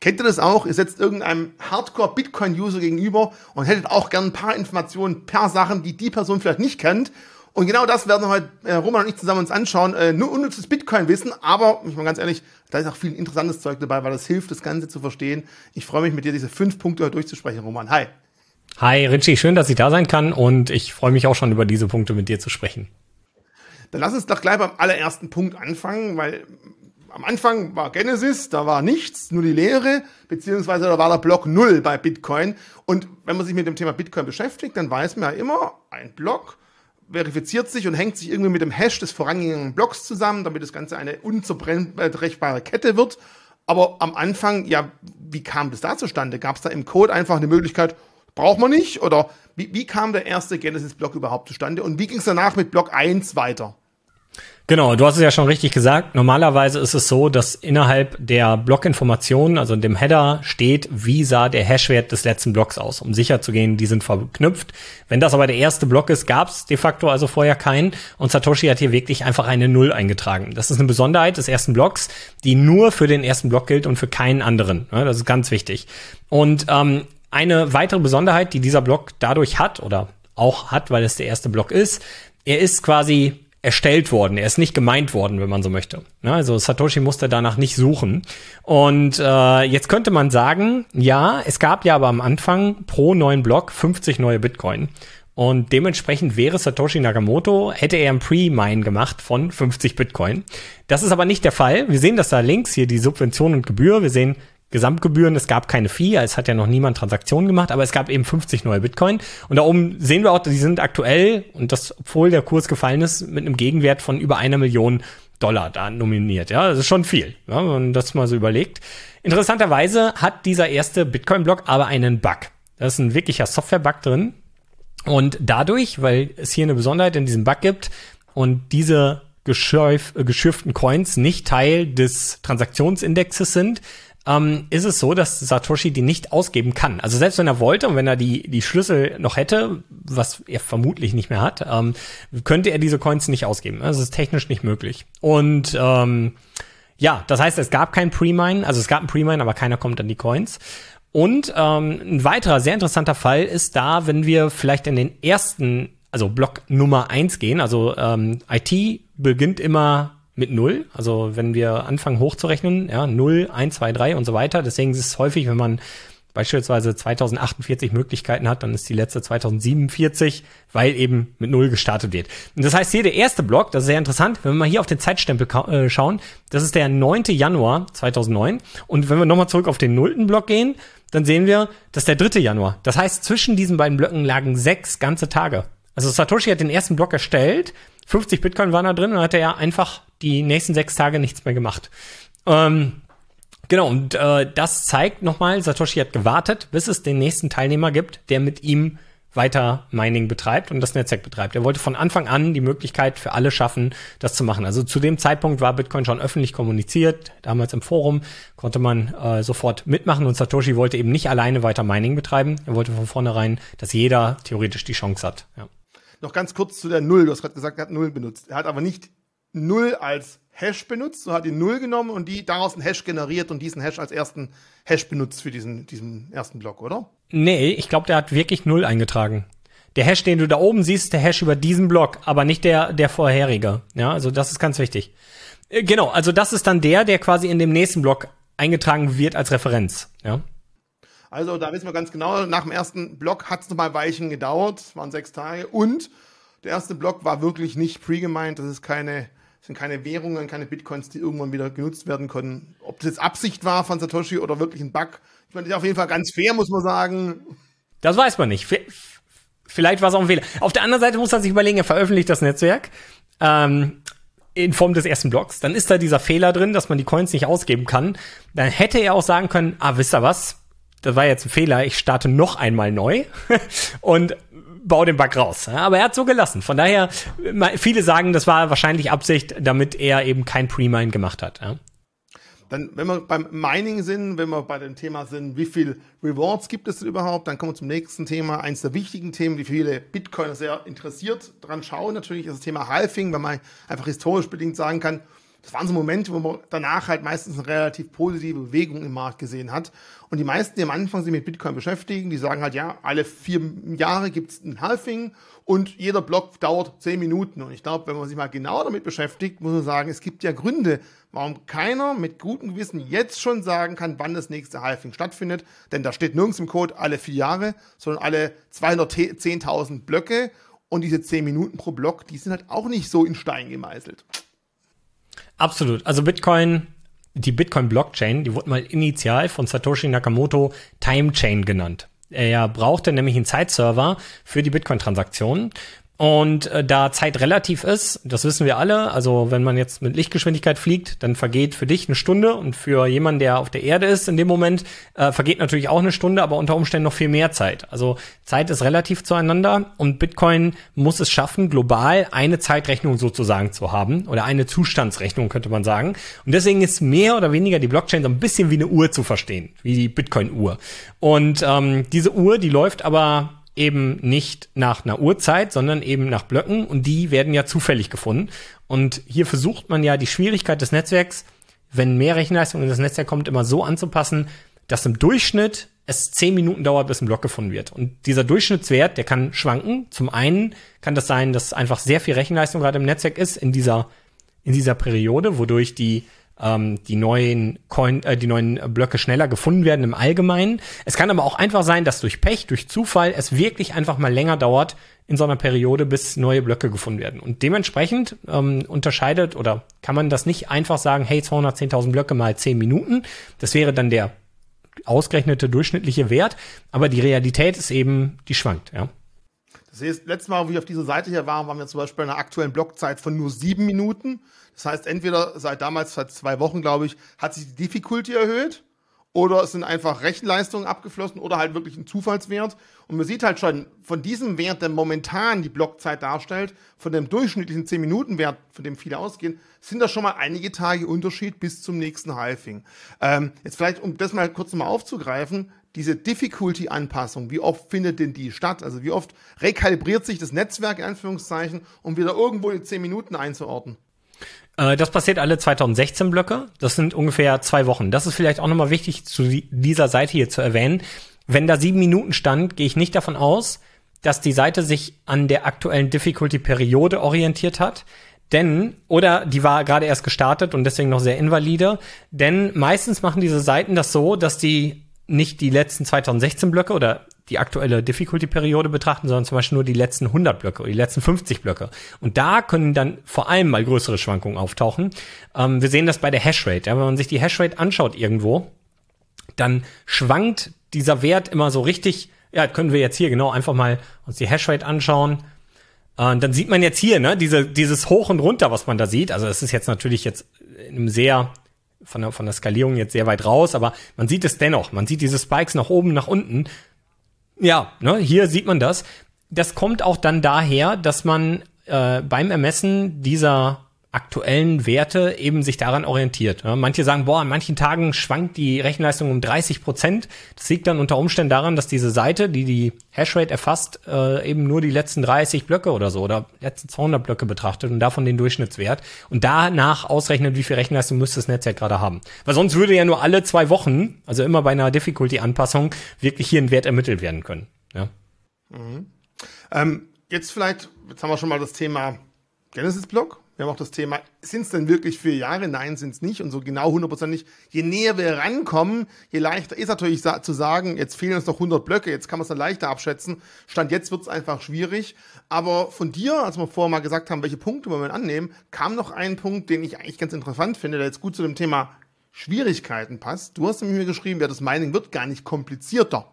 Kennt ihr das auch? Ihr setzt irgendeinem Hardcore-Bitcoin-User gegenüber und hättet auch gern ein paar Informationen per Sachen, die die Person vielleicht nicht kennt. Und genau das werden heute Roman und ich zusammen uns anschauen. Nur unnützes Bitcoin-Wissen, aber ich bin ganz ehrlich, da ist auch viel interessantes Zeug dabei, weil das hilft, das Ganze zu verstehen. Ich freue mich, mit dir diese 5 Punkte heute durchzusprechen, Roman. Hi. Hi, Richie. Schön, dass ich da sein kann und ich freue mich auch schon, über diese Punkte mit dir zu sprechen. Dann lass uns doch gleich beim allerersten Punkt anfangen, weil am Anfang war Genesis, da war nichts, nur die Lehre, beziehungsweise da war der Block 0 bei Bitcoin. Und wenn man sich mit dem Thema Bitcoin beschäftigt, dann weiß man ja immer, ein Block verifiziert sich und hängt sich irgendwie mit dem Hash des vorangegangenen Blocks zusammen, damit das Ganze eine unzerbrechbare Kette wird. Aber am Anfang, ja, wie kam das da zustande? Gab es da im Code einfach eine Möglichkeit, braucht man nicht? Oder wie kam der erste Genesis-Block überhaupt zustande? Und wie ging es danach mit Block 1 weiter? Genau, du hast es ja schon richtig gesagt. Normalerweise ist es so, dass innerhalb der Blockinformationen, also in dem Header, steht, wie sah der Hashwert des letzten Blocks aus, um sicherzugehen, die sind verknüpft. Wenn das aber der erste Block ist, gab es de facto also vorher keinen. Und Satoshi hat hier wirklich einfach eine 0 eingetragen. Das ist eine Besonderheit des ersten Blocks, die nur für den ersten Block gilt und für keinen anderen. Das ist ganz wichtig. Und eine weitere Besonderheit, die dieser Block dadurch hat, oder auch hat, weil es der erste Block ist, er ist quasi erstellt worden. Er ist nicht gemeint worden, wenn man so möchte. Also Satoshi musste danach nicht suchen. Und jetzt könnte man sagen, ja, es gab ja aber am Anfang pro neuen Block 50 neue Bitcoin. Und dementsprechend wäre Satoshi Nakamoto, hätte er ein Pre-Mine gemacht von 50 Bitcoin. Das ist aber nicht der Fall. Wir sehen das da links, hier die Subvention und Gebühr. Wir sehen Gesamtgebühren, es gab keine Fee, es hat ja noch niemand Transaktionen gemacht, aber es gab eben 50 neue Bitcoin. Und da oben sehen wir auch, die sind aktuell, und das, obwohl der Kurs gefallen ist, mit einem Gegenwert von über $1 Million da nominiert. Ja, das ist schon viel, ja, wenn man das mal so überlegt. Interessanterweise hat dieser erste Bitcoin-Block aber einen Bug. Da ist ein wirklicher Software-Bug drin. Und dadurch, weil es hier eine Besonderheit in diesem Bug gibt und diese geschürften Coins nicht Teil des Transaktionsindexes sind, ist es so, dass Satoshi die nicht ausgeben kann. Also selbst wenn er wollte und wenn er die Schlüssel noch hätte, was er vermutlich nicht mehr hat, könnte er diese Coins nicht ausgeben. Also es ist technisch nicht möglich. Und ja, das heißt, es gab kein Pre-Mine. Also es gab ein Pre-Mine, aber keiner kommt an die Coins. Und ein weiterer sehr interessanter Fall ist da, wenn wir vielleicht in den ersten, also Block Nummer 1 gehen. Also IT beginnt immer mit 0, also wenn wir anfangen hochzurechnen, ja, 0, 1, 2, 3 und so weiter. Deswegen ist es häufig, wenn man beispielsweise 2048 Möglichkeiten hat, dann ist die letzte 2047, weil eben mit 0 gestartet wird. Und das heißt hier der erste Block, das ist sehr interessant, wenn wir mal hier auf den Zeitstempel schauen, das ist der 9. Januar 2009. Und wenn wir nochmal zurück auf den 0. Block gehen, dann sehen wir, das ist der 3. Januar. Das heißt, zwischen diesen beiden Blöcken lagen 6 ganze Tage. Also Satoshi hat den ersten Block erstellt, 50 Bitcoin waren da drin und hat er ja einfach die nächsten 6 Tage nichts mehr gemacht. Genau, und das zeigt nochmal, Satoshi hat gewartet, bis es den nächsten Teilnehmer gibt, der mit ihm weiter Mining betreibt und das Netzwerk betreibt. Er wollte von Anfang an die Möglichkeit für alle schaffen, das zu machen. Also zu dem Zeitpunkt war Bitcoin schon öffentlich kommuniziert. Damals im Forum konnte man sofort mitmachen und Satoshi wollte eben nicht alleine weiter Mining betreiben. Er wollte von vornherein, dass jeder theoretisch die Chance hat. Ja. Noch ganz kurz zu der 0. Du hast gerade gesagt, er hat 0 benutzt. Er hat aber nicht 0 als Hash benutzt, so hat die 0 genommen und die daraus einen Hash generiert und diesen Hash als ersten Hash benutzt für diesen ersten Block, oder? Nee, ich glaube, der hat wirklich 0 eingetragen. Der Hash, den du da oben siehst, der Hash über diesen Block, aber nicht der vorherige. Ja, also das ist ganz wichtig. Genau, also das ist dann der quasi in dem nächsten Block eingetragen wird als Referenz, ja. Also da wissen wir ganz genau, nach dem ersten Block hat es nochmal Weichen gedauert, es waren 6 Tage und der erste Block war wirklich nicht pre-gemeint, das sind keine Währungen, keine Bitcoins, die irgendwann wieder genutzt werden können. Ob das jetzt Absicht war von Satoshi oder wirklich ein Bug, ich meine, das ist auf jeden Fall ganz fair, muss man sagen. Das weiß man nicht, vielleicht war es auch ein Fehler. Auf der anderen Seite muss man sich überlegen, er veröffentlicht das Netzwerk, in Form des ersten Blocks, dann ist da dieser Fehler drin, dass man die Coins nicht ausgeben kann, dann hätte er auch sagen können, wisst ihr was? Das war jetzt ein Fehler, ich starte noch einmal neu und baue den Bug raus. Aber er hat so gelassen. Von daher, viele sagen, das war wahrscheinlich Absicht, damit er eben kein Pre-Mine gemacht hat. Ja. Dann, wenn wir beim Mining sind, wenn wir bei dem Thema sind, wie viel Rewards gibt es überhaupt, dann kommen wir zum nächsten Thema. Eins der wichtigen Themen, die viele Bitcoiner sehr interessiert dran schauen, natürlich ist das Thema Halving, weil man einfach historisch bedingt sagen kann, das waren so Momente, wo man danach halt meistens eine relativ positive Bewegung im Markt gesehen hat. Und die meisten, die am Anfang sich mit Bitcoin beschäftigen, die sagen halt, ja, alle 4 Jahre gibt es ein Halving und jeder Block dauert 10 Minuten. Und ich glaube, wenn man sich mal genau damit beschäftigt, muss man sagen, es gibt ja Gründe, warum keiner mit gutem Gewissen jetzt schon sagen kann, wann das nächste Halving stattfindet. Denn da steht nirgends im Code alle 4 Jahre, sondern alle 210.000 Blöcke. Und diese 10 Minuten pro Block, die sind halt auch nicht so in Stein gemeißelt. Absolut. Also Bitcoin, die Bitcoin-Blockchain, die wurde mal initial von Satoshi Nakamoto Timechain genannt. Er brauchte nämlich einen Zeitserver für die Bitcoin-Transaktionen. Und da Zeit relativ ist, das wissen wir alle, also wenn man jetzt mit Lichtgeschwindigkeit fliegt, dann vergeht für dich eine Stunde und für jemanden, der auf der Erde ist in dem Moment, vergeht natürlich auch eine Stunde, aber unter Umständen noch viel mehr Zeit. Also Zeit ist relativ zueinander und Bitcoin muss es schaffen, global eine Zeitrechnung sozusagen zu haben oder eine Zustandsrechnung, könnte man sagen. Und deswegen ist mehr oder weniger die Blockchain so ein bisschen wie eine Uhr zu verstehen, wie die Bitcoin-Uhr. Und diese Uhr, die läuft aber eben nicht nach einer Uhrzeit, sondern eben nach Blöcken und die werden ja zufällig gefunden. Und hier versucht man ja die Schwierigkeit des Netzwerks, wenn mehr Rechenleistung in das Netzwerk kommt, immer so anzupassen, dass im Durchschnitt es 10 Minuten dauert, bis ein Block gefunden wird. Und dieser Durchschnittswert, der kann schwanken. Zum einen kann das sein, dass einfach sehr viel Rechenleistung gerade im Netzwerk ist in dieser Periode, wodurch die neuen Blöcke schneller gefunden werden im Allgemeinen. Es kann aber auch einfach sein, dass durch Pech, durch Zufall es wirklich einfach mal länger dauert in so einer Periode, bis neue Blöcke gefunden werden. Und dementsprechend unterscheidet oder kann man das nicht einfach sagen, hey, 210.000 Blöcke mal 10 Minuten. Das wäre dann der ausgerechnete durchschnittliche Wert. Aber die Realität ist eben, die schwankt, ja. Letztes Mal, wo ich auf dieser Seite hier war, waren wir zum Beispiel in einer aktuellen Blockzeit von nur 7 Minuten. Das heißt, entweder seit 2 Wochen, glaube ich, hat sich die Difficulty erhöht oder es sind einfach Rechenleistungen abgeflossen oder halt wirklich ein Zufallswert. Und man sieht halt schon, von diesem Wert, der momentan die Blockzeit darstellt, von dem durchschnittlichen 10-Minuten-Wert, von dem viele ausgehen, sind da schon mal einige Tage Unterschied bis zum nächsten Halving. Jetzt vielleicht, um das mal kurz nochmal aufzugreifen, diese Difficulty-Anpassung, wie oft findet denn die statt? Also wie oft rekalibriert sich das Netzwerk, in Anführungszeichen, um wieder irgendwo die 10 Minuten einzuordnen? Das passiert alle 2016 Blöcke. Das sind ungefähr 2 Wochen. Das ist vielleicht auch nochmal wichtig, zu dieser Seite hier zu erwähnen. Wenn da 7 Minuten stand, gehe ich nicht davon aus, dass die Seite sich an der aktuellen Difficulty-Periode orientiert hat. Oder die war gerade erst gestartet und deswegen noch sehr invalide. Denn meistens machen diese Seiten das so, dass die nicht die letzten 2016 Blöcke oder die aktuelle Difficulty-Periode betrachten, sondern zum Beispiel nur die letzten 100 Blöcke oder die letzten 50 Blöcke. Und da können dann vor allem mal größere Schwankungen auftauchen. Wir sehen das bei der Hashrate. Ja, wenn man sich die Hashrate anschaut irgendwo, dann schwankt dieser Wert immer so richtig. Ja, können wir jetzt hier genau einfach mal uns die Hashrate anschauen. Dann sieht man jetzt hier, ne, dieses Hoch und Runter, was man da sieht. Also es ist jetzt natürlich jetzt in einem sehr von der Skalierung jetzt sehr weit raus, aber man sieht es dennoch. Man sieht diese Spikes nach oben, nach unten. Ja, ne, hier sieht man das. Das kommt auch dann daher, dass man beim Ermessen dieser aktuellen Werte eben sich daran orientiert. Ja, manche sagen, an manchen Tagen schwankt die Rechenleistung um 30%. Das liegt dann unter Umständen daran, dass diese Seite, die Hashrate erfasst, eben nur die letzten 30 Blöcke oder so oder letzten 200 Blöcke betrachtet und davon den Durchschnittswert und danach ausrechnet, wie viel Rechenleistung müsste das Netzwerk gerade haben. Weil sonst würde ja nur alle 2 Wochen, also immer bei einer Difficulty-Anpassung, wirklich hier ein Wert ermittelt werden können. Ja. Mhm. Jetzt vielleicht, jetzt haben wir schon mal das Thema Genesis-Block. Wir haben auch das Thema, sind es denn wirklich 4 Jahre? Nein, sind es nicht. Und so genau 100%. Je näher wir rankommen, je leichter ist natürlich zu sagen, jetzt fehlen uns noch 100 Blöcke, jetzt kann man es dann leichter abschätzen. Stand jetzt wird es einfach schwierig. Aber von dir, als wir vorher mal gesagt haben, welche Punkte wollen wir annehmen, kam noch ein Punkt, den ich eigentlich ganz interessant finde, der jetzt gut zu dem Thema Schwierigkeiten passt. Du hast nämlich mir geschrieben, ja, das Mining wird gar nicht komplizierter.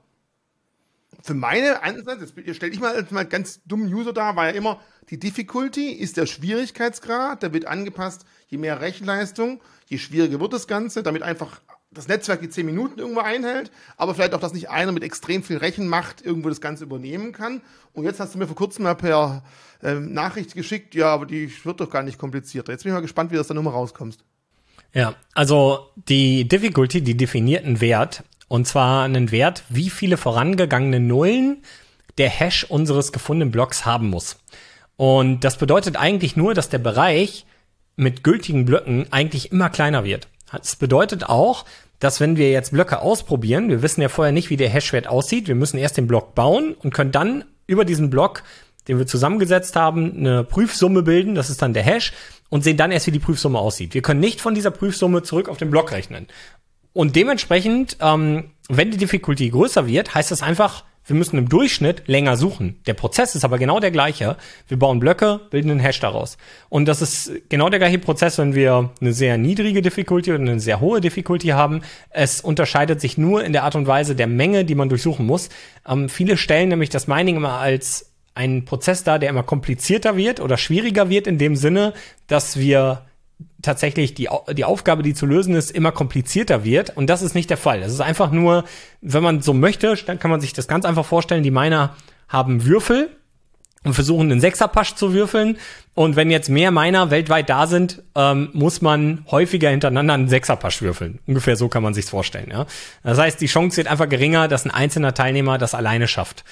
Für meine Ansatz, jetzt stell dich mal als mal ganz dummen User dar, war ja immer, die Difficulty ist der Schwierigkeitsgrad, der wird angepasst, je mehr Rechenleistung, je schwieriger wird das Ganze, damit einfach das Netzwerk die 10 Minuten irgendwo einhält, aber vielleicht auch, dass nicht einer mit extrem viel Rechenmacht irgendwo das Ganze übernehmen kann. Und jetzt hast du mir vor kurzem mal per Nachricht geschickt, ja, aber die wird doch gar nicht komplizierter. Jetzt bin ich mal gespannt, wie das dann nochmal rauskommst. Ja, also die Difficulty, die definiert einen Wert, und zwar einen Wert, wie viele vorangegangene Nullen der Hash unseres gefundenen Blocks haben muss. Und das bedeutet eigentlich nur, dass der Bereich mit gültigen Blöcken eigentlich immer kleiner wird. Das bedeutet auch, dass wenn wir jetzt Blöcke ausprobieren, wir wissen ja vorher nicht, wie der Hashwert aussieht, wir müssen erst den Block bauen und können dann über diesen Block, den wir zusammengesetzt haben, eine Prüfsumme bilden, das ist dann der Hash, und sehen dann erst, wie die Prüfsumme aussieht. Wir können nicht von dieser Prüfsumme zurück auf den Block rechnen. Und dementsprechend, wenn die Difficulty größer wird, heißt das einfach, wir müssen im Durchschnitt länger suchen. Der Prozess ist aber genau der gleiche. Wir bauen Blöcke, bilden einen Hash daraus. Und das ist genau der gleiche Prozess, wenn wir eine sehr niedrige Difficulty oder eine sehr hohe Difficulty haben. Es unterscheidet sich nur in der Art und Weise der Menge, die man durchsuchen muss. Viele stellen nämlich das Mining immer als einen Prozess dar, der immer komplizierter wird oder schwieriger wird in dem Sinne, dass wir tatsächlich die Aufgabe, die zu lösen ist, immer komplizierter wird. Und das ist nicht der Fall. Es ist einfach nur, wenn man so möchte, dann kann man sich das ganz einfach vorstellen. Die Miner haben Würfel und versuchen, einen Sechserpasch zu würfeln. Und wenn jetzt mehr Miner weltweit da sind, muss man häufiger hintereinander einen Sechserpasch würfeln. Ungefähr so kann man sich's vorstellen. Ja? Das heißt, die Chance wird einfach geringer, dass ein einzelner Teilnehmer das alleine schafft.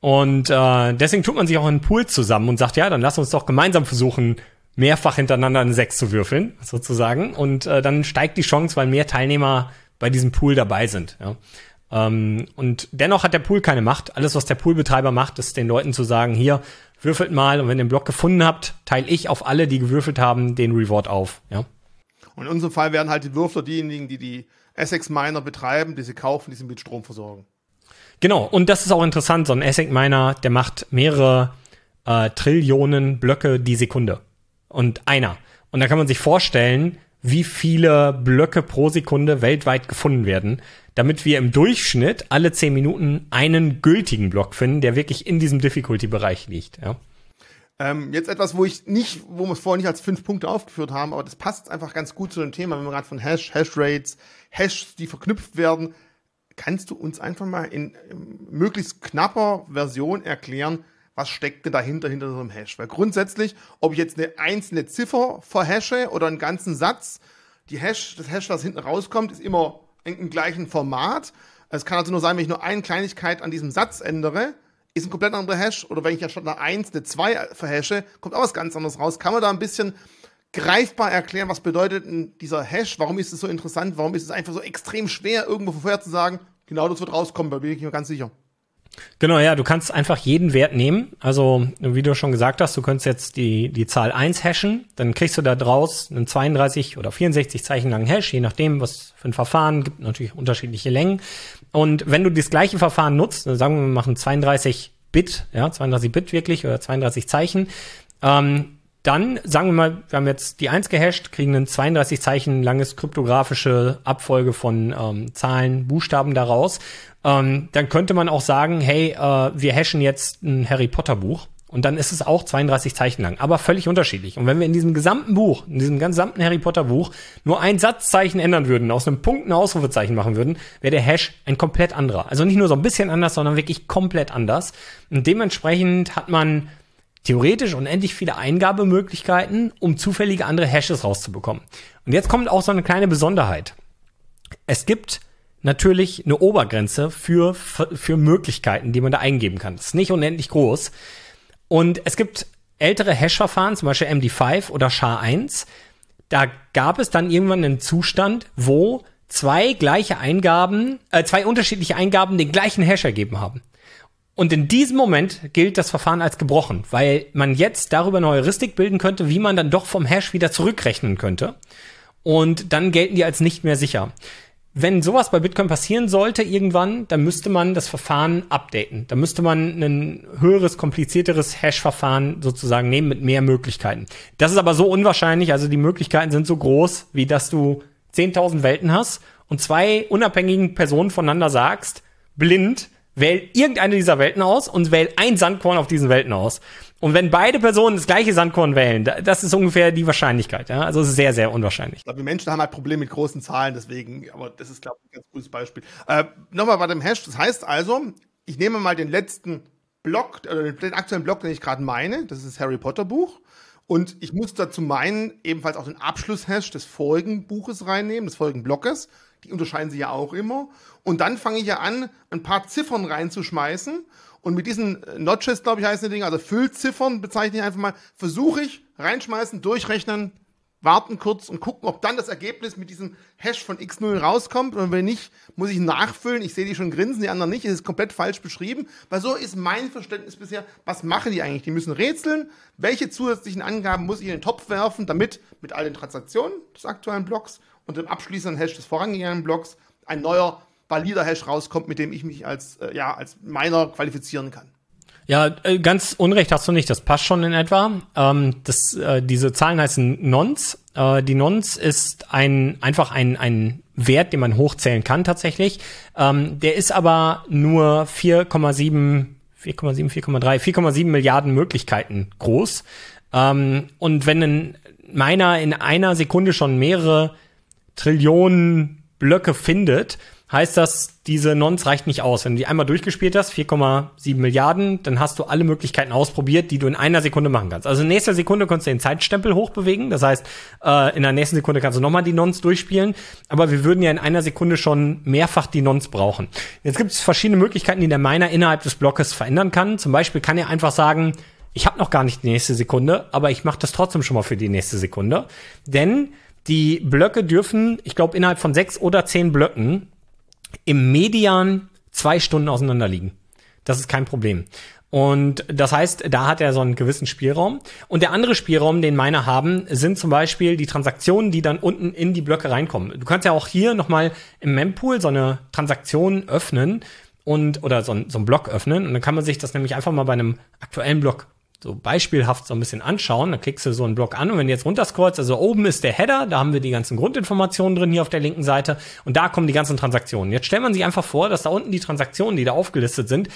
Und deswegen tut man sich auch in einen Pool zusammen und sagt, ja, dann lass uns doch gemeinsam versuchen, mehrfach hintereinander eine 6 zu würfeln, sozusagen. Und dann steigt die Chance, weil mehr Teilnehmer bei diesem Pool dabei sind. Ja. Und dennoch hat der Pool keine Macht. Alles, was der Poolbetreiber macht, ist den Leuten zu sagen, hier, würfelt mal. Und wenn ihr den Block gefunden habt, teile ich auf alle, die gewürfelt haben, den Reward auf. Ja. Und in unserem Fall wären halt die Würfler diejenigen, die die ASIC-Miner betreiben, die sie kaufen, die sie mit Strom versorgen. Genau. Und das ist auch interessant. So ein ASIC-Miner, der macht mehrere Trillionen Blöcke die Sekunde. Und einer. Und da kann man sich vorstellen, wie viele Blöcke pro Sekunde weltweit gefunden werden, damit wir im Durchschnitt alle 10 Minuten einen gültigen Block finden, der wirklich in diesem Difficulty-Bereich liegt. Ja. Jetzt etwas, wo wir es vorher nicht als 5 Punkte aufgeführt haben, aber das passt einfach ganz gut zu dem Thema, wenn wir gerade von Hash, Hashrates, Hashs, die verknüpft werden. Kannst du uns einfach mal in möglichst knapper Version erklären, was steckt denn dahinter, hinter so einem Hash? Weil grundsätzlich, ob ich jetzt eine einzelne Ziffer verhashe oder einen ganzen Satz, das Hash, was hinten rauskommt, ist immer im gleichen Format. Es kann also nur sein, wenn ich nur eine Kleinigkeit an diesem Satz ändere, ist ein komplett anderer Hash. Oder wenn ich ja statt einer 1 eine 2 verhashe, kommt auch was ganz anderes raus. Kann man da ein bisschen greifbar erklären, was bedeutet denn dieser Hash? Warum ist es so interessant? Warum ist es einfach so extrem schwer, irgendwo vorher zu sagen, genau das wird rauskommen, da bin ich mir ganz sicher. Genau, ja, du kannst einfach jeden Wert nehmen. Also, wie du schon gesagt hast, du könntest jetzt die Zahl 1 hashen, dann kriegst du da draus einen 32 oder 64 Zeichen langen Hash, je nachdem, was für ein Verfahren, gibt natürlich unterschiedliche Längen. Und wenn du das gleiche Verfahren nutzt, dann sagen wir, wir machen 32 Bit, ja, 32 Bit wirklich oder 32 Zeichen, dann sagen wir mal, wir haben jetzt die 1 gehasht, kriegen ein 32 Zeichen langes kryptografische Abfolge von Zahlen, Buchstaben daraus. Dann könnte man auch sagen, hey, wir hashen jetzt ein Harry Potter Buch und dann ist es auch 32 Zeichen lang, aber völlig unterschiedlich. Und wenn wir in diesem gesamten Buch, in diesem gesamten Harry Potter Buch nur ein Satzzeichen ändern würden, aus einem Punkt ein Ausrufezeichen machen würden, wäre der Hash ein komplett anderer. Also nicht nur so ein bisschen anders, sondern wirklich komplett anders. Und dementsprechend hat man theoretisch unendlich viele Eingabemöglichkeiten, um zufällige andere Hashes rauszubekommen. Und jetzt kommt auch so eine kleine Besonderheit. Es gibt natürlich eine Obergrenze für Möglichkeiten, die man da eingeben kann. Das ist nicht unendlich groß. Und es gibt ältere Hash-Verfahren, zum Beispiel MD5 oder SHA1. Da gab es dann irgendwann einen Zustand, wo zwei unterschiedliche Eingaben den gleichen Hash ergeben haben. Und in diesem Moment gilt das Verfahren als gebrochen, weil man jetzt darüber eine Heuristik bilden könnte, wie man dann doch vom Hash wieder zurückrechnen könnte. Und dann gelten die als nicht mehr sicher. Wenn sowas bei Bitcoin passieren sollte irgendwann, dann müsste man das Verfahren updaten. Dann müsste man ein höheres, komplizierteres Hash-Verfahren sozusagen nehmen mit mehr Möglichkeiten. Das ist aber so unwahrscheinlich, also die Möglichkeiten sind so groß, wie dass du 10.000 Welten hast und zwei unabhängigen Personen voneinander sagst, blind, wähl irgendeine dieser Welten aus und wähl ein Sandkorn auf diesen Welten aus. Und wenn beide Personen das gleiche Sandkorn wählen, das ist ungefähr die Wahrscheinlichkeit. Ja? Also sehr, sehr unwahrscheinlich. Ich glaube, wir Menschen haben halt Probleme mit großen Zahlen, deswegen, aber das ist, glaube ich, ein ganz gutes Beispiel. Nochmal bei dem Hash, das heißt also, ich nehme mal den letzten Block, oder den aktuellen Block, den ich gerade meine, das ist das Harry Potter Buch, und ich muss dazu meinen, ebenfalls auch den Abschluss-Hash des vorigen Buches reinnehmen, des vorigen Blockes. Die unterscheiden sie ja auch immer. Und dann fange ich ja an, ein paar Ziffern reinzuschmeißen. Und mit diesen Notches, glaube ich, heißen die Dinge, also Füllziffern bezeichne ich einfach mal, versuche ich, reinschmeißen, durchrechnen, warten kurz und gucken, ob dann das Ergebnis mit diesem Hash von X0 rauskommt. Und wenn nicht, muss ich nachfüllen. Ich sehe die schon grinsen, die anderen nicht. Es ist komplett falsch beschrieben. Weil so ist mein Verständnis bisher, was machen die eigentlich? Die müssen rätseln. Welche zusätzlichen Angaben muss ich in den Topf werfen, damit mit all den Transaktionen des aktuellen Blocks und dem abschließenden Hash des vorangegangenen Blocks ein neuer, valider Hash rauskommt, mit dem ich mich als Miner qualifizieren kann. Ja, ganz Unrecht hast du nicht, das passt schon in etwa. Diese Zahlen heißen Nonce. Die Nonce ist einfach ein Wert, den man hochzählen kann tatsächlich. Der ist aber nur 4,7 Milliarden Möglichkeiten groß. Und wenn ein Miner in einer Sekunde schon mehrere Trillionen Blöcke findet, heißt das, diese Nonce reicht nicht aus. Wenn du die einmal durchgespielt hast, 4,7 Milliarden, dann hast du alle Möglichkeiten ausprobiert, die du in einer Sekunde machen kannst. Also in der nächsten Sekunde kannst du den Zeitstempel hochbewegen. Das heißt, in der nächsten Sekunde kannst du nochmal die Nonce durchspielen. Aber wir würden ja in einer Sekunde schon mehrfach die Nonce brauchen. Jetzt gibt es verschiedene Möglichkeiten, die der Miner innerhalb des Blockes verändern kann. Zum Beispiel kann er einfach sagen, ich habe noch gar nicht die nächste Sekunde, aber ich mache das trotzdem schon mal für die nächste Sekunde. Denn die Blöcke dürfen, ich glaube, innerhalb von 6 oder 10 Blöcken im Median 2 Stunden auseinander liegen. Das ist kein Problem. Und das heißt, da hat er so einen gewissen Spielraum. Und der andere Spielraum, den Miner haben, sind zum Beispiel die Transaktionen, die dann unten in die Blöcke reinkommen. Du kannst ja auch hier nochmal im Mempool so eine Transaktion öffnen oder so einen Block öffnen. Und dann kann man sich das nämlich einfach mal bei einem aktuellen Block so beispielhaft so ein bisschen anschauen. Dann klickst du so einen Block an und wenn du jetzt runterscrollst, also oben ist der Header, da haben wir die ganzen Grundinformationen drin hier auf der linken Seite und da kommen die ganzen Transaktionen. Jetzt stellt man sich einfach vor, dass da unten die Transaktionen, die da aufgelistet sind,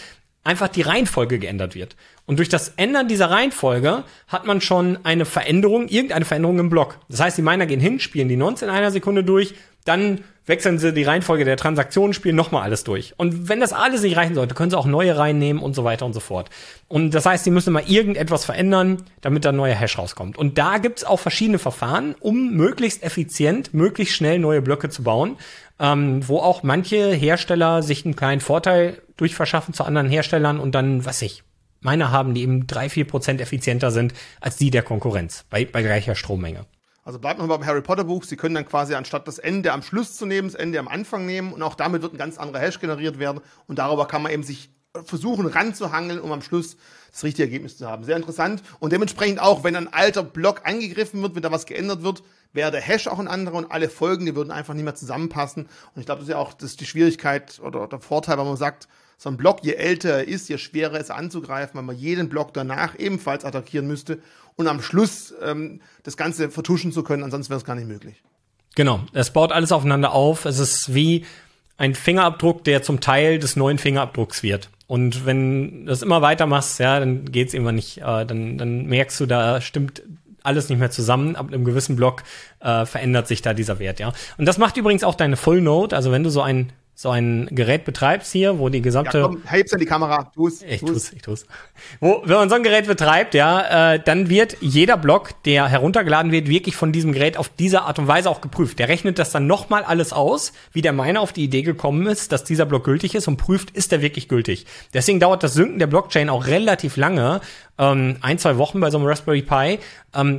einfach die Reihenfolge geändert wird. Und durch das Ändern dieser Reihenfolge hat man schon eine Veränderung, irgendeine Veränderung im Block. Das heißt, die Miner gehen hin, spielen die Nonce in einer Sekunde durch, dann wechseln sie die Reihenfolge der Transaktionen, spielen nochmal alles durch. Und wenn das alles nicht reichen sollte, können sie auch neue reinnehmen und so weiter und so fort. Und das heißt, sie müssen mal irgendetwas verändern, damit da ein neuer Hash rauskommt. Und da gibt's auch verschiedene Verfahren, um möglichst effizient, möglichst schnell neue Blöcke zu bauen, wo auch manche Hersteller sich einen kleinen Vorteil durchverschaffen zu anderen Herstellern und dann, Miner haben, die eben 3-4% effizienter sind als die der Konkurrenz bei gleicher Strommenge. Also bleibt man beim Harry Potter Buch, Sie können dann quasi anstatt das Ende am Schluss zu nehmen, das Ende am Anfang nehmen und auch damit wird ein ganz anderer Hash generiert werden und darüber kann man eben sich versuchen ranzuhangeln, um am Schluss das richtige Ergebnis zu haben. Sehr interessant und dementsprechend auch, wenn ein alter Block angegriffen wird, wenn da was geändert wird, wäre der Hash auch ein anderer und alle Folgen, die würden einfach nicht mehr zusammenpassen und ich glaube, das ist ja auch die Schwierigkeit oder der Vorteil, wenn man sagt, so ein Block, je älter er ist, je schwerer es anzugreifen, weil man jeden Block danach ebenfalls attackieren müsste und am Schluss das Ganze vertuschen zu können, ansonsten wäre es gar nicht möglich. Genau, es baut alles aufeinander auf. Es ist wie ein Fingerabdruck, der zum Teil des neuen Fingerabdrucks wird. Und wenn du das immer weitermachst, ja, dann geht's immer nicht. Dann merkst du, da stimmt alles nicht mehr zusammen. Ab einem gewissen Block verändert sich da dieser Wert, ja. Und das macht übrigens auch deine Full Node. Also wenn du so ein Gerät betreibst hier, wo die gesamte... Ja, komm, heb's an die Kamera, tu's. Ich tu's. Wenn man so ein Gerät betreibt, ja, dann wird jeder Block, der heruntergeladen wird, wirklich von diesem Gerät auf diese Art und Weise auch geprüft. Der rechnet das dann nochmal alles aus, wie der Miner auf die Idee gekommen ist, dass dieser Block gültig ist und prüft, ist der wirklich gültig. Deswegen dauert das Sinken der Blockchain auch relativ lange, 1-2 Wochen bei so einem Raspberry Pi.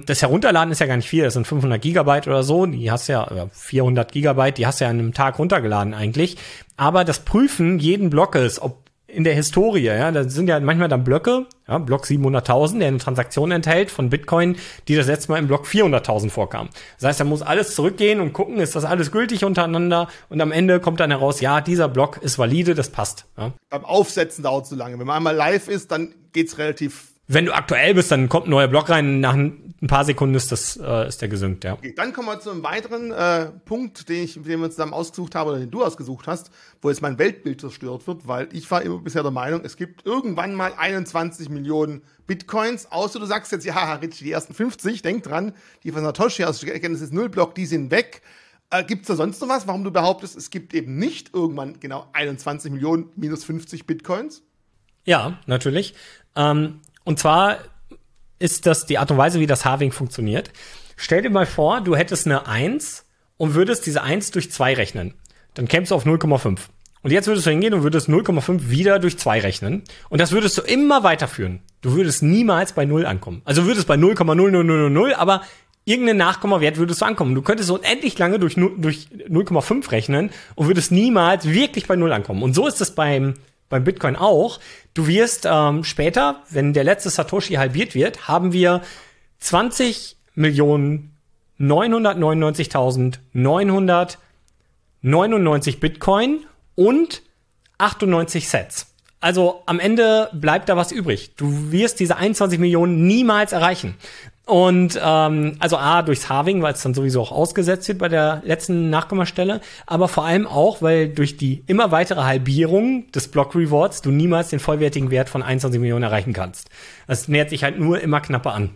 Das Herunterladen ist ja gar nicht viel, das sind 500 Gigabyte oder so, 400 Gigabyte, die hast du ja an einem Tag runtergeladen eigentlich. Aber das Prüfen jeden Blockes, ob in der Historie, ja, da sind ja manchmal dann Blöcke, ja, Block 700.000, der eine Transaktion enthält von Bitcoin, die das letzte Mal im Block 400.000 vorkam. Das heißt, da muss alles zurückgehen und gucken, ist das alles gültig untereinander und am Ende kommt dann heraus, ja, dieser Block ist valide, das passt. Ja. Beim Aufsetzen dauert es so lange. Wenn man einmal live ist, dann geht's relativ. Wenn du aktuell bist, dann kommt ein neuer Block rein. Nach ein paar Sekunden ist der gesynkt, ja. Okay, dann kommen wir zu einem weiteren Punkt, den wir zusammen ausgesucht haben oder den du ausgesucht hast, wo jetzt mein Weltbild zerstört wird, weil ich war immer bisher der Meinung, es gibt irgendwann mal 21 Millionen Bitcoins, außer du sagst jetzt, ja, Richie, die ersten 50, denk dran, die von Satoshi aus Genesis 0 Block, die sind weg. Gibt's da sonst noch was, warum du behauptest, es gibt eben nicht irgendwann genau 21 Millionen minus 50 Bitcoins? Ja, natürlich. Und zwar ist das die Art und Weise, wie das Halving funktioniert. Stell dir mal vor, du hättest eine 1 und würdest diese 1 durch 2 rechnen. Dann kämst du auf 0,5. Und jetzt würdest du hingehen und würdest 0,5 wieder durch 2 rechnen. Und das würdest du immer weiterführen. Du würdest niemals bei 0 ankommen. Also würdest bei 0,0000, aber irgendeinen Nachkommawert würdest du ankommen. Du könntest unendlich lange durch 0,5 rechnen und würdest niemals wirklich bei 0 ankommen. Und so ist es beim Bitcoin auch. Du wirst später, wenn der letzte Satoshi halbiert wird, haben wir 20.999.999 Bitcoin und 98 Sats. Also am Ende bleibt da was übrig. Du wirst diese 21 Millionen niemals erreichen. Und also A, durchs Halving, weil es dann sowieso auch ausgesetzt wird bei der letzten Nachkommastelle, aber vor allem auch, weil durch die immer weitere Halbierung des Block Rewards du niemals den vollwertigen Wert von 21 Millionen erreichen kannst. Das nähert sich halt nur immer knapper an.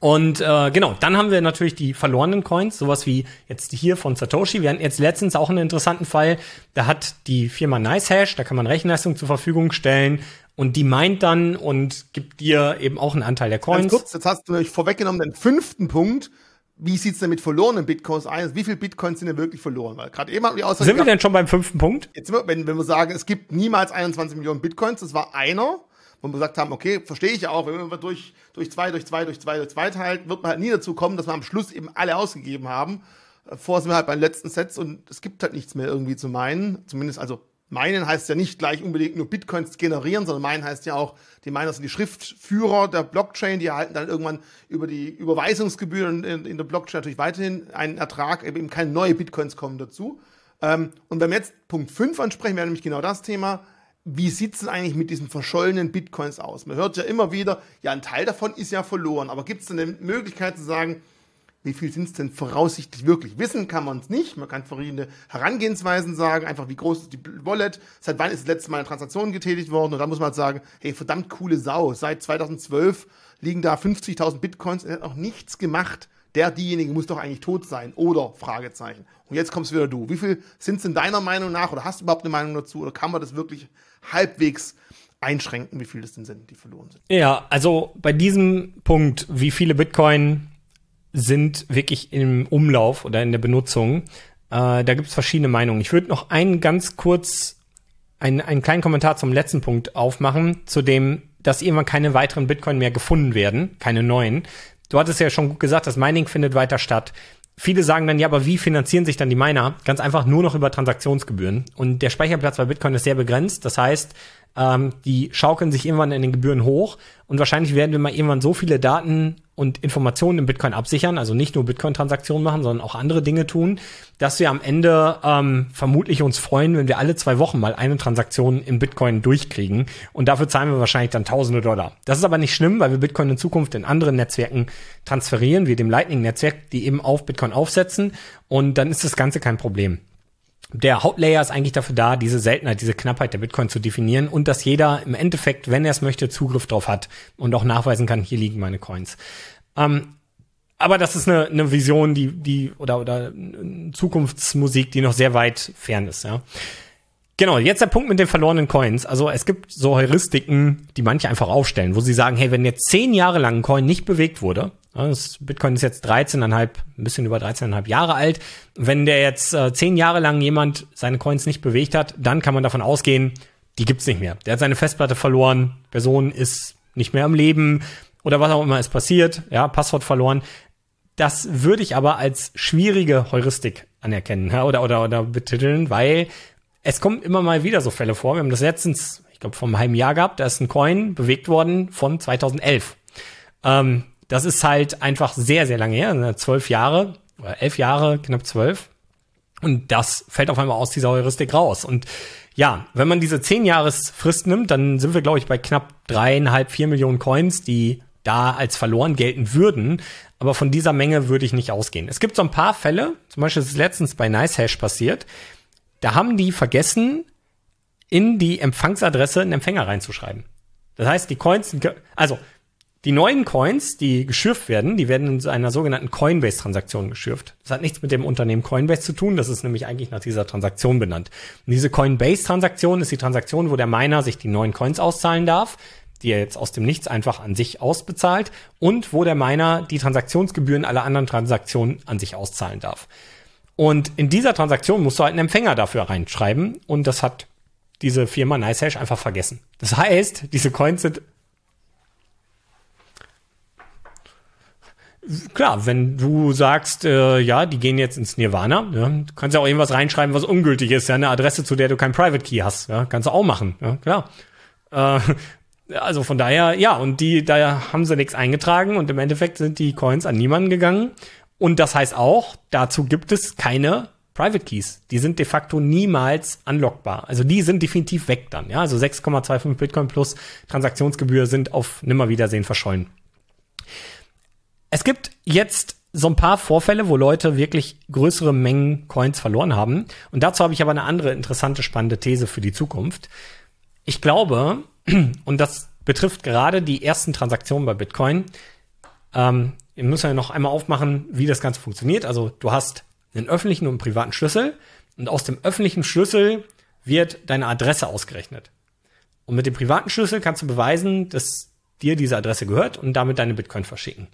Und genau, dann haben wir natürlich die verlorenen Coins, sowas wie jetzt hier von Satoshi. Wir hatten jetzt letztens auch einen interessanten Fall, da hat die Firma NiceHash, da kann man Rechenleistung zur Verfügung stellen und die meint dann und gibt dir eben auch einen Anteil der Coins. Ganz kurz, jetzt hast du euch vorweggenommen den fünften Punkt. Wie sieht's denn mit verlorenen Bitcoins ein? Wie viele Bitcoins sind denn wirklich verloren? Weil gerade eben hatten wir Aussage. Sind wir denn schon beim fünften Punkt? Jetzt, wenn wir sagen, es gibt niemals 21 Millionen Bitcoins, das war einer. Wo wir gesagt haben, okay, verstehe ich ja auch, wenn wir durch zwei teilen, wird man halt nie dazu kommen, dass wir am Schluss eben alle ausgegeben haben. Vorher sind wir halt beim letzten Set und es gibt halt nichts mehr irgendwie zu meinen. Zumindest, also meinen heißt ja nicht gleich unbedingt nur Bitcoins generieren, sondern meinen heißt ja auch, die Miner sind die Schriftführer der Blockchain, die erhalten dann irgendwann über die Überweisungsgebühren in der Blockchain natürlich weiterhin einen Ertrag, eben keine neuen Bitcoins kommen dazu. Und wenn wir jetzt Punkt 5 ansprechen, wäre nämlich genau das Thema, wie sieht es denn eigentlich mit diesen verschollenen Bitcoins aus? Man hört ja immer wieder, ja, ein Teil davon ist ja verloren. Aber gibt es denn eine Möglichkeit zu sagen, wie viel sind es denn voraussichtlich wirklich? Wissen kann man es nicht. Man kann verschiedene Herangehensweisen sagen, einfach wie groß ist die Wallet, seit wann ist das letzte Mal eine Transaktion getätigt worden? Und dann muss man halt sagen, hey, verdammt coole Sau, seit 2012 liegen da 50.000 Bitcoins, er hat auch nichts gemacht. Diejenige muss doch eigentlich tot sein, oder? Fragezeichen. Und jetzt kommst wieder du. Wie viel sind es in deiner Meinung nach, oder hast du überhaupt eine Meinung dazu, oder kann man das wirklich halbwegs einschränken, wie viel das denn sind, die verloren sind? Ja, also bei diesem Punkt, wie viele Bitcoin sind wirklich im Umlauf oder in der Benutzung, da gibt's verschiedene Meinungen. Ich würde noch einen ganz kurz, einen kleinen Kommentar zum letzten Punkt aufmachen, zu dem, dass irgendwann keine weiteren Bitcoin mehr gefunden werden, keine neuen. Du hattest ja schon gut gesagt, das Mining findet weiter statt. Viele sagen dann, ja, aber wie finanzieren sich dann die Miner? Ganz einfach nur noch über Transaktionsgebühren. Und der Speicherplatz bei Bitcoin ist sehr begrenzt. Das heißt, die schaukeln sich irgendwann in den Gebühren hoch. Und wahrscheinlich werden wir mal irgendwann so viele Daten und Informationen in Bitcoin absichern, also nicht nur Bitcoin-Transaktionen machen, sondern auch andere Dinge tun, dass wir am Ende vermutlich uns freuen, wenn wir alle 2 Wochen mal eine Transaktion in Bitcoin durchkriegen. Und dafür zahlen wir wahrscheinlich dann $Tausende. Das ist aber nicht schlimm, weil wir Bitcoin in Zukunft in anderen Netzwerken transferieren, wie dem Lightning-Netzwerk, die eben auf Bitcoin aufsetzen. Und dann ist das Ganze kein Problem. Der Hauptlayer ist eigentlich dafür da, diese Seltenheit, diese Knappheit der Bitcoin zu definieren und dass jeder im Endeffekt, wenn er es möchte, Zugriff drauf hat und auch nachweisen kann, hier liegen meine Coins. Aber das ist eine Vision, die oder Zukunftsmusik, die noch sehr weit fern ist, ja. Genau, jetzt der Punkt mit den verlorenen Coins. Also es gibt so Heuristiken, die manche einfach aufstellen, wo sie sagen, hey, wenn jetzt 10 Jahre lang ein Coin nicht bewegt wurde, das Bitcoin ist jetzt ein bisschen über 13,5 Jahre alt, wenn der jetzt 10 Jahre lang jemand seine Coins nicht bewegt hat, dann kann man davon ausgehen, die gibt's nicht mehr. Der hat seine Festplatte verloren, Person ist nicht mehr am Leben oder was auch immer ist passiert, ja, Passwort verloren. Das würde ich aber als schwierige Heuristik anerkennen, ja, oder betiteln, weil es kommen immer mal wieder so Fälle vor. Wir haben das letztens, ich glaube, vor einem halben Jahr gehabt, da ist ein Coin bewegt worden von 2011. Das ist halt einfach sehr, sehr lange her, 12 Jahre, oder 11 Jahre, knapp 12. Und das fällt auf einmal aus dieser Heuristik raus. Und ja, wenn man diese 10-Jahres-Frist nimmt, dann sind wir, glaube ich, bei knapp 3,5, 4 Millionen Coins, die da als verloren gelten würden. Aber von dieser Menge würde ich nicht ausgehen. Es gibt so ein paar Fälle, zum Beispiel ist es letztens bei NiceHash passiert, da haben die vergessen, in die Empfangsadresse einen Empfänger reinzuschreiben. Das heißt, die Coins, also die neuen Coins, die geschürft werden, die werden in einer sogenannten Coinbase-Transaktion geschürft. Das hat nichts mit dem Unternehmen Coinbase zu tun, das ist nämlich eigentlich nach dieser Transaktion benannt. Und diese Coinbase-Transaktion ist die Transaktion, wo der Miner sich die neuen Coins auszahlen darf, die er jetzt aus dem Nichts einfach an sich ausbezahlt, und wo der Miner die Transaktionsgebühren aller anderen Transaktionen an sich auszahlen darf. Und in dieser Transaktion musst du halt einen Empfänger dafür reinschreiben. Und das hat diese Firma NiceHash einfach vergessen. Das heißt, diese Coins sind Klar, wenn du sagst, ja, die gehen jetzt ins Nirvana, ja, du kannst ja auch irgendwas reinschreiben, was ungültig ist, ja, eine Adresse, zu der du kein Private Key hast, ja, kannst du auch machen, ja, klar. Also von daher, ja, und die, da haben sie nichts eingetragen und im Endeffekt sind die Coins an niemanden gegangen. Und das heißt auch, dazu gibt es keine Private Keys. Die sind de facto niemals unlockbar. Also die sind definitiv weg dann, ja. Also 6,25 Bitcoin plus Transaktionsgebühr sind auf Nimmerwiedersehen verschollen. Es gibt jetzt so ein paar Vorfälle, wo Leute wirklich größere Mengen Coins verloren haben. Und dazu habe ich aber eine andere interessante, spannende These für die Zukunft. Ich glaube, und das betrifft gerade die ersten Transaktionen bei Bitcoin, wir müssen ja noch einmal aufmachen, wie das Ganze funktioniert. Also du hast einen öffentlichen und einen privaten Schlüssel und aus dem öffentlichen Schlüssel wird deine Adresse ausgerechnet. Und mit dem privaten Schlüssel kannst du beweisen, dass dir diese Adresse gehört und damit deine Bitcoin verschicken.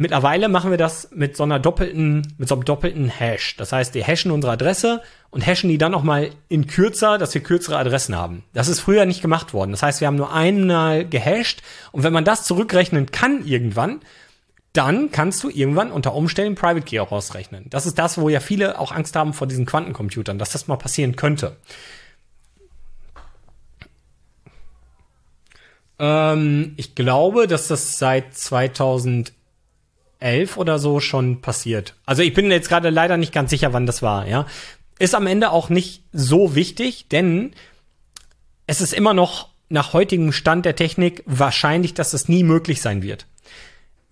Mittlerweile machen wir das mit so einer doppelten, mit so einem doppelten Hash. Das heißt, wir hashen unsere Adresse und hashen die dann nochmal in kürzer, dass wir kürzere Adressen haben. Das ist früher nicht gemacht worden. Das heißt, wir haben nur einmal gehasht. Und wenn man das zurückrechnen kann irgendwann, dann kannst du irgendwann unter Umständen Private Key auch ausrechnen. Das ist das, wo ja viele auch Angst haben vor diesen Quantencomputern, dass das mal passieren könnte. Ich glaube, dass das seit 2011 oder so schon passiert. Also ich bin jetzt gerade leider nicht ganz sicher, wann das war, ja. Ist am Ende auch nicht so wichtig, denn es ist immer noch nach heutigem Stand der Technik wahrscheinlich, dass das nie möglich sein wird.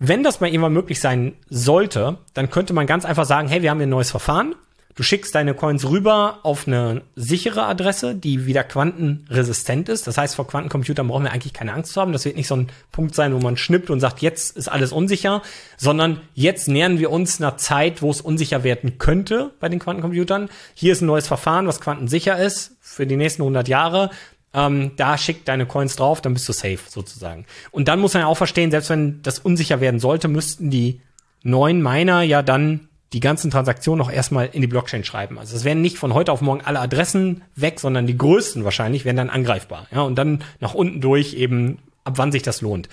Wenn das mal irgendwann möglich sein sollte, dann könnte man ganz einfach sagen, hey, wir haben hier ein neues Verfahren. Du schickst deine Coins rüber auf eine sichere Adresse, die wieder quantenresistent ist. Das heißt, vor Quantencomputern brauchen wir eigentlich keine Angst zu haben. Das wird nicht so ein Punkt sein, wo man schnippt und sagt, jetzt ist alles unsicher, sondern jetzt nähern wir uns einer Zeit, wo es unsicher werden könnte bei den Quantencomputern. Hier ist ein neues Verfahren, was quantensicher ist für die nächsten 100 Jahre. Da schickt deine Coins drauf, dann bist du safe sozusagen. Und dann muss man ja auch verstehen, selbst wenn das unsicher werden sollte, müssten die neuen Miner ja dann die ganzen Transaktionen noch erstmal in die Blockchain schreiben. Also es werden nicht von heute auf morgen alle Adressen weg, sondern die größten wahrscheinlich werden dann angreifbar. Ja, und dann nach unten durch eben, ab wann sich das lohnt.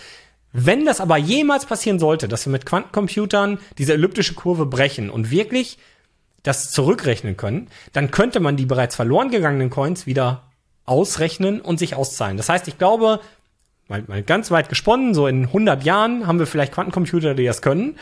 Wenn das aber jemals passieren sollte, dass wir mit Quantencomputern diese elliptische Kurve brechen und wirklich das zurückrechnen können, dann könnte man die bereits verloren gegangenen Coins wieder ausrechnen und sich auszahlen. Das heißt, ich glaube, mal ganz weit gesponnen, so in 100 Jahren haben wir vielleicht Quantencomputer, die das können.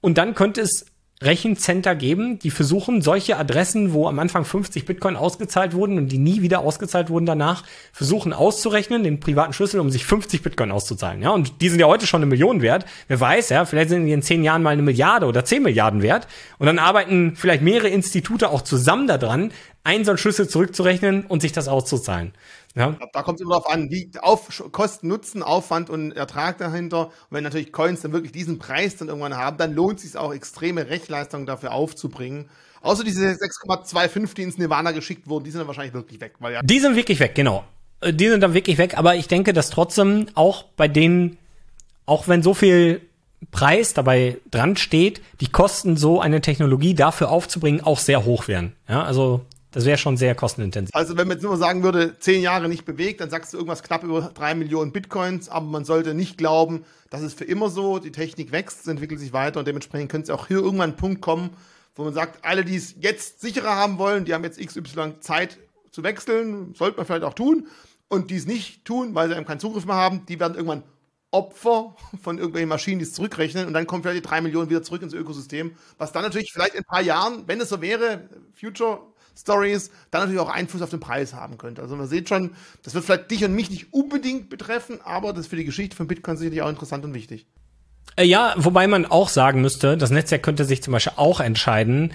Und dann könnte es Rechencenter geben, die versuchen, solche Adressen, wo am Anfang 50 Bitcoin ausgezahlt wurden und die nie wieder ausgezahlt wurden danach, versuchen auszurechnen, den privaten Schlüssel, um sich 50 Bitcoin auszuzahlen. Ja, und die sind ja heute schon 1 Million wert. Wer weiß, ja, vielleicht sind die in 10 Jahren mal 1 Milliarde oder 10 Milliarden wert. Und dann arbeiten vielleicht mehrere Institute auch zusammen daran, einen so einen Schlüssel zurückzurechnen und sich das auszuzahlen. Ja. Da kommt es immer drauf an, wie auf Kosten, Nutzen, Aufwand und Ertrag dahinter. Und wenn natürlich Coins dann wirklich diesen Preis dann irgendwann haben, dann lohnt es sich auch, extreme Rechenleistungen dafür aufzubringen. Außer diese 6,25, die ins Nirvana geschickt wurden, die sind dann wahrscheinlich wirklich weg. Weil ja die sind wirklich weg, genau. Die sind dann wirklich weg, aber ich denke, dass trotzdem auch bei denen, auch wenn so viel Preis dabei dran steht, die Kosten, so eine Technologie dafür aufzubringen, auch sehr hoch wären. Ja, also das wäre schon sehr kostenintensiv. Also wenn man jetzt nur sagen würde, 10 Jahre nicht bewegt, dann sagst du irgendwas knapp über 3 Millionen Bitcoins, aber man sollte nicht glauben, das ist für immer so, die Technik wächst, entwickelt sich weiter und dementsprechend könnte es auch hier irgendwann ein Punkt kommen, wo man sagt, alle, die es jetzt sicherer haben wollen, die haben jetzt XY Zeit zu wechseln, sollte man vielleicht auch tun, und die es nicht tun, weil sie eben keinen Zugriff mehr haben, die werden irgendwann Opfer von irgendwelchen Maschinen, die es zurückrechnen, und dann kommen vielleicht die 3 Millionen wieder zurück ins Ökosystem, was dann natürlich vielleicht in ein paar Jahren, wenn es so wäre, Future Stories, dann natürlich auch Einfluss auf den Preis haben könnte. Also man sieht schon, das wird vielleicht dich und mich nicht unbedingt betreffen, aber das ist für die Geschichte von Bitcoin sicherlich auch interessant und wichtig. Ja, wobei man auch sagen müsste, das Netzwerk könnte sich zum Beispiel auch entscheiden,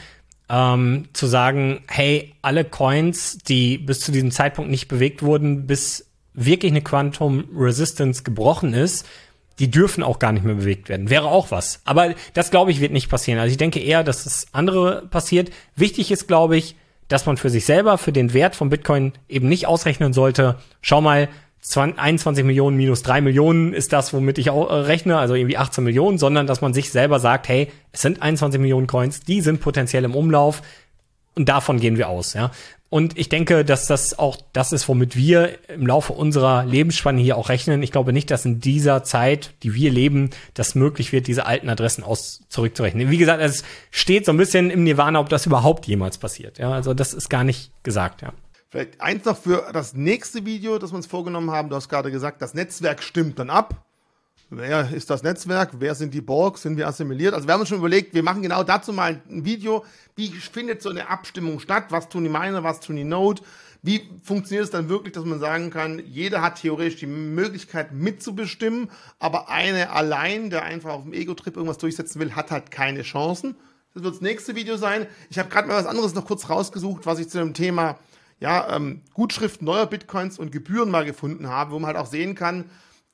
zu sagen, hey, alle Coins, die bis zu diesem Zeitpunkt nicht bewegt wurden, bis wirklich eine Quantum Resistance gebrochen ist, die dürfen auch gar nicht mehr bewegt werden. Wäre auch was. Aber das, glaube ich, wird nicht passieren. Also ich denke eher, dass das andere passiert. Wichtig ist, glaube ich, dass man für sich selber, für den Wert von Bitcoin eben nicht ausrechnen sollte. Schau mal, 21 Millionen minus 3 Millionen ist das, womit ich auch rechne, also irgendwie 18 Millionen, sondern dass man sich selber sagt, hey, es sind 21 Millionen Coins, die sind potenziell im Umlauf und davon gehen wir aus. Ja, Und ich denke, dass das auch das ist, womit wir im Laufe unserer Lebensspanne hier auch rechnen. Ich glaube nicht, dass in dieser Zeit, die wir leben, das möglich wird, diese alten Adressen zurückzurechnen. Wie gesagt, es steht so ein bisschen im Nirvana, ob das überhaupt jemals passiert. Ja, also das ist gar nicht gesagt, ja. Vielleicht eins noch für das nächste Video, das wir uns vorgenommen haben. Du hast gerade gesagt, das Netzwerk stimmt dann ab. Wer ist das Netzwerk? Wer sind die Borg? Sind wir assimiliert? Also wir haben uns schon überlegt, wir machen genau dazu mal ein Video. Wie findet so eine Abstimmung statt? Was tun die Miner? Was tun die Node? Wie funktioniert es dann wirklich, dass man sagen kann, jeder hat theoretisch die Möglichkeit mitzubestimmen, aber einer allein, der einfach auf dem Ego-Trip irgendwas durchsetzen will, hat halt keine Chancen. Das wird das nächste Video sein. Ich habe gerade mal was anderes noch kurz rausgesucht, was ich zu dem Thema Gutschrift neuer Bitcoins und Gebühren mal gefunden habe, wo man halt auch sehen kann,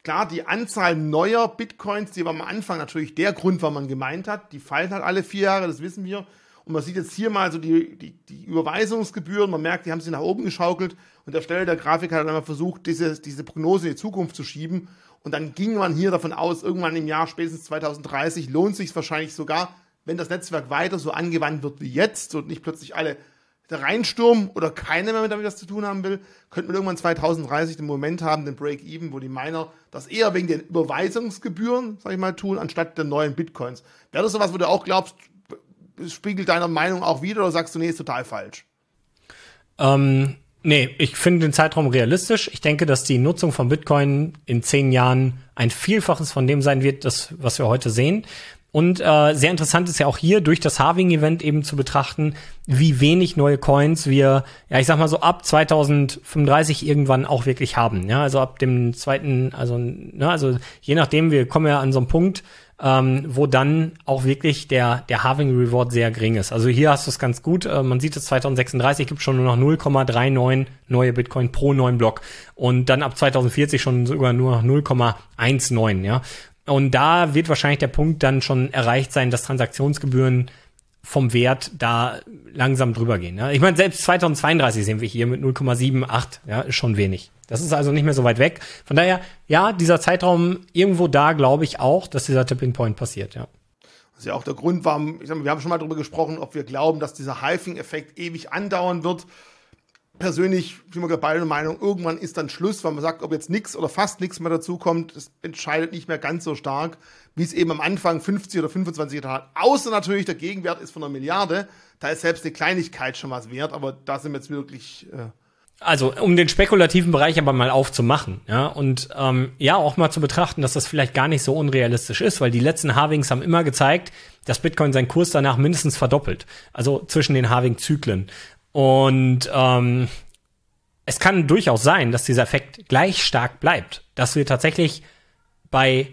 klar, die Anzahl neuer Bitcoins, die war am Anfang natürlich der Grund, warum man gemeint hat, die fallen halt alle 4 Jahre, das wissen wir. Und man sieht jetzt hier mal so die Überweisungsgebühren, man merkt, die haben sich nach oben geschaukelt und der Stelle der Grafik hat dann mal versucht, diese Prognose in die Zukunft zu schieben. Und dann ging man hier davon aus, irgendwann im Jahr spätestens 2030 lohnt sich es wahrscheinlich sogar, wenn das Netzwerk weiter so angewandt wird wie jetzt und nicht plötzlich alle da reinstürmen oder keiner mehr damit was zu tun haben will, könnte man irgendwann 2030 den Moment haben, den Break-Even, wo die Miner das eher wegen den Überweisungsgebühren, sag ich mal, tun, anstatt der neuen Bitcoins. Wäre das sowas, wo du auch glaubst, spiegelt deiner Meinung auch wieder oder sagst du, nee, ist total falsch? Nee, ich finde den Zeitraum realistisch. Ich denke, dass die Nutzung von Bitcoin in 10 Jahren ein Vielfaches von dem sein wird, das, was wir heute sehen. Und sehr interessant ist ja auch hier durch das Halving-Event eben zu betrachten, wie wenig neue Coins wir, ja ich sag mal so ab 2035 irgendwann auch wirklich haben. Ja, also ab dem zweiten, also je nachdem, wir kommen ja an so einen Punkt, wo dann auch wirklich der Halving-Reward sehr gering ist. Also hier hast du es ganz gut, man sieht es 2036 gibt schon nur noch 0,39 neue Bitcoin pro neuen Block und dann ab 2040 schon sogar nur noch 0,19, ja. Und da wird wahrscheinlich der Punkt dann schon erreicht sein, dass Transaktionsgebühren vom Wert da langsam drüber gehen. Ne? Ich meine, selbst 2032 sehen wir hier mit 0,78, ja, ist schon wenig. Das ist also nicht mehr so weit weg. Von daher, ja, dieser Zeitraum irgendwo da, glaube ich auch, dass dieser Tipping Point passiert, ja. Das ist ja auch der Grund, warum, ich sag mal, wir haben schon mal darüber gesprochen, ob wir glauben, dass dieser Halving-Effekt ewig andauern wird. Persönlich bin ich geballter Meinung, irgendwann ist dann Schluss, weil man sagt, ob jetzt nichts oder fast nichts mehr dazukommt, das entscheidet nicht mehr ganz so stark, wie es eben am Anfang 50 oder 25 getan hat. Außer natürlich, der Gegenwert ist von 1 Milliarde, da ist selbst eine Kleinigkeit schon was wert, aber da sind wir jetzt wirklich... Also um den spekulativen Bereich aber mal aufzumachen, ja, und ja, auch mal zu betrachten, dass das vielleicht gar nicht so unrealistisch ist, weil die letzten Halvings haben immer gezeigt, dass Bitcoin seinen Kurs danach mindestens verdoppelt, also zwischen den Halving-Zyklen. Und es kann durchaus sein, dass dieser Effekt gleich stark bleibt, dass wir tatsächlich bei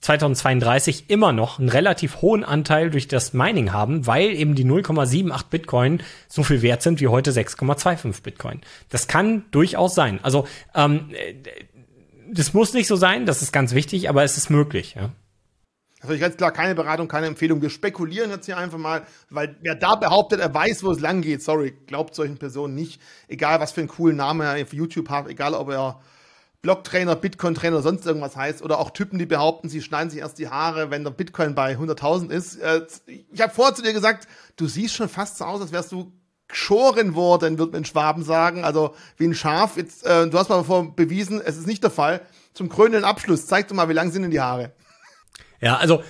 2032 immer noch einen relativ hohen Anteil durch das Mining haben, weil eben die 0,78 Bitcoin so viel wert sind wie heute 6,25 Bitcoin. Das kann durchaus sein. Also das muss nicht so sein, das ist ganz wichtig, aber es ist möglich, ja. Natürlich ganz klar, keine Beratung, keine Empfehlung. Wir spekulieren jetzt hier einfach mal, weil wer da behauptet, er weiß, wo es lang geht. Sorry, glaubt solchen Personen nicht. Egal, was für einen coolen Namen er auf YouTube hat, egal, ob er Blocktrainer, Bitcoin-Trainer, sonst irgendwas heißt. Oder auch Typen, die behaupten, sie schneiden sich erst die Haare, wenn der Bitcoin bei 100.000 ist. Ich habe vorher zu dir gesagt, du siehst schon fast so aus, als wärst du geschoren worden, wird man in Schwaben sagen. Also wie ein Schaf. Jetzt, du hast mal davor bewiesen, es ist nicht der Fall. Zum krönenden Abschluss, zeig doch mal, wie lang sind denn die Haare? Ja, also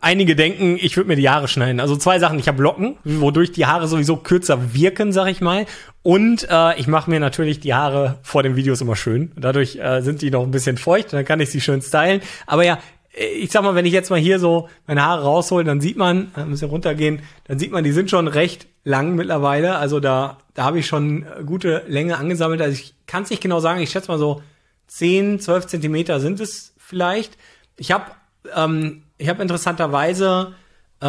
einige denken, ich würde mir die Haare schneiden. Also 2 Sachen, ich habe Locken, wodurch die Haare sowieso kürzer wirken, sag ich mal. Und ich mache mir natürlich die Haare vor den Videos immer schön. Dadurch sind die noch ein bisschen feucht, dann kann ich sie schön stylen. Aber ja, ich sag mal, wenn ich jetzt mal hier so meine Haare raushole, dann sieht man, ein bisschen runtergehen, dann sieht man, die sind schon recht lang mittlerweile. Also da habe ich schon gute Länge angesammelt. Also ich kann es nicht genau sagen, ich schätze mal so 10, 12 Zentimeter sind es vielleicht. Ich habe interessanterweise ich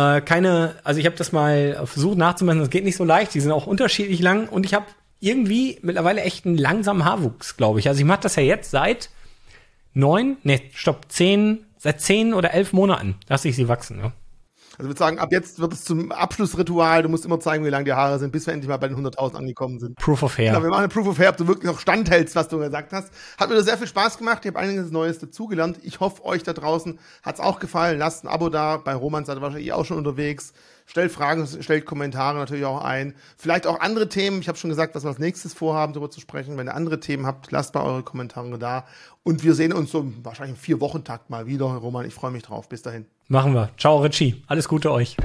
habe das mal versucht nachzumachen, das geht nicht so leicht, die sind auch unterschiedlich lang und ich habe irgendwie mittlerweile echt einen langsamen Haarwuchs, glaube ich. Also ich mache das ja jetzt seit 10 oder 11 Monaten, lasse ich sie wachsen, ja. Also ich würde sagen, ab jetzt wird es zum Abschlussritual, du musst immer zeigen, wie lang die Haare sind, bis wir endlich mal bei den 100.000 angekommen sind. Proof of Hair. Genau, wir machen eine Proof of Hair, ob du wirklich noch standhältst, was du gesagt hast. Hat mir sehr viel Spaß gemacht, ich habe einiges Neues dazugelernt. Ich hoffe, euch da draußen hat es auch gefallen. Lasst ein Abo da, bei Roman seid ihr wahrscheinlich auch schon unterwegs. Stellt Fragen, stellt Kommentare natürlich auch ein. Vielleicht auch andere Themen. Ich habe schon gesagt, was wir als nächstes vorhaben, darüber zu sprechen. Wenn ihr andere Themen habt, lasst mal eure Kommentare da. Und wir sehen uns so wahrscheinlich im 4-Wochen-Takt mal wieder. Roman, ich freue mich drauf. Bis dahin. Machen wir. Ciao, Richie. Alles Gute euch.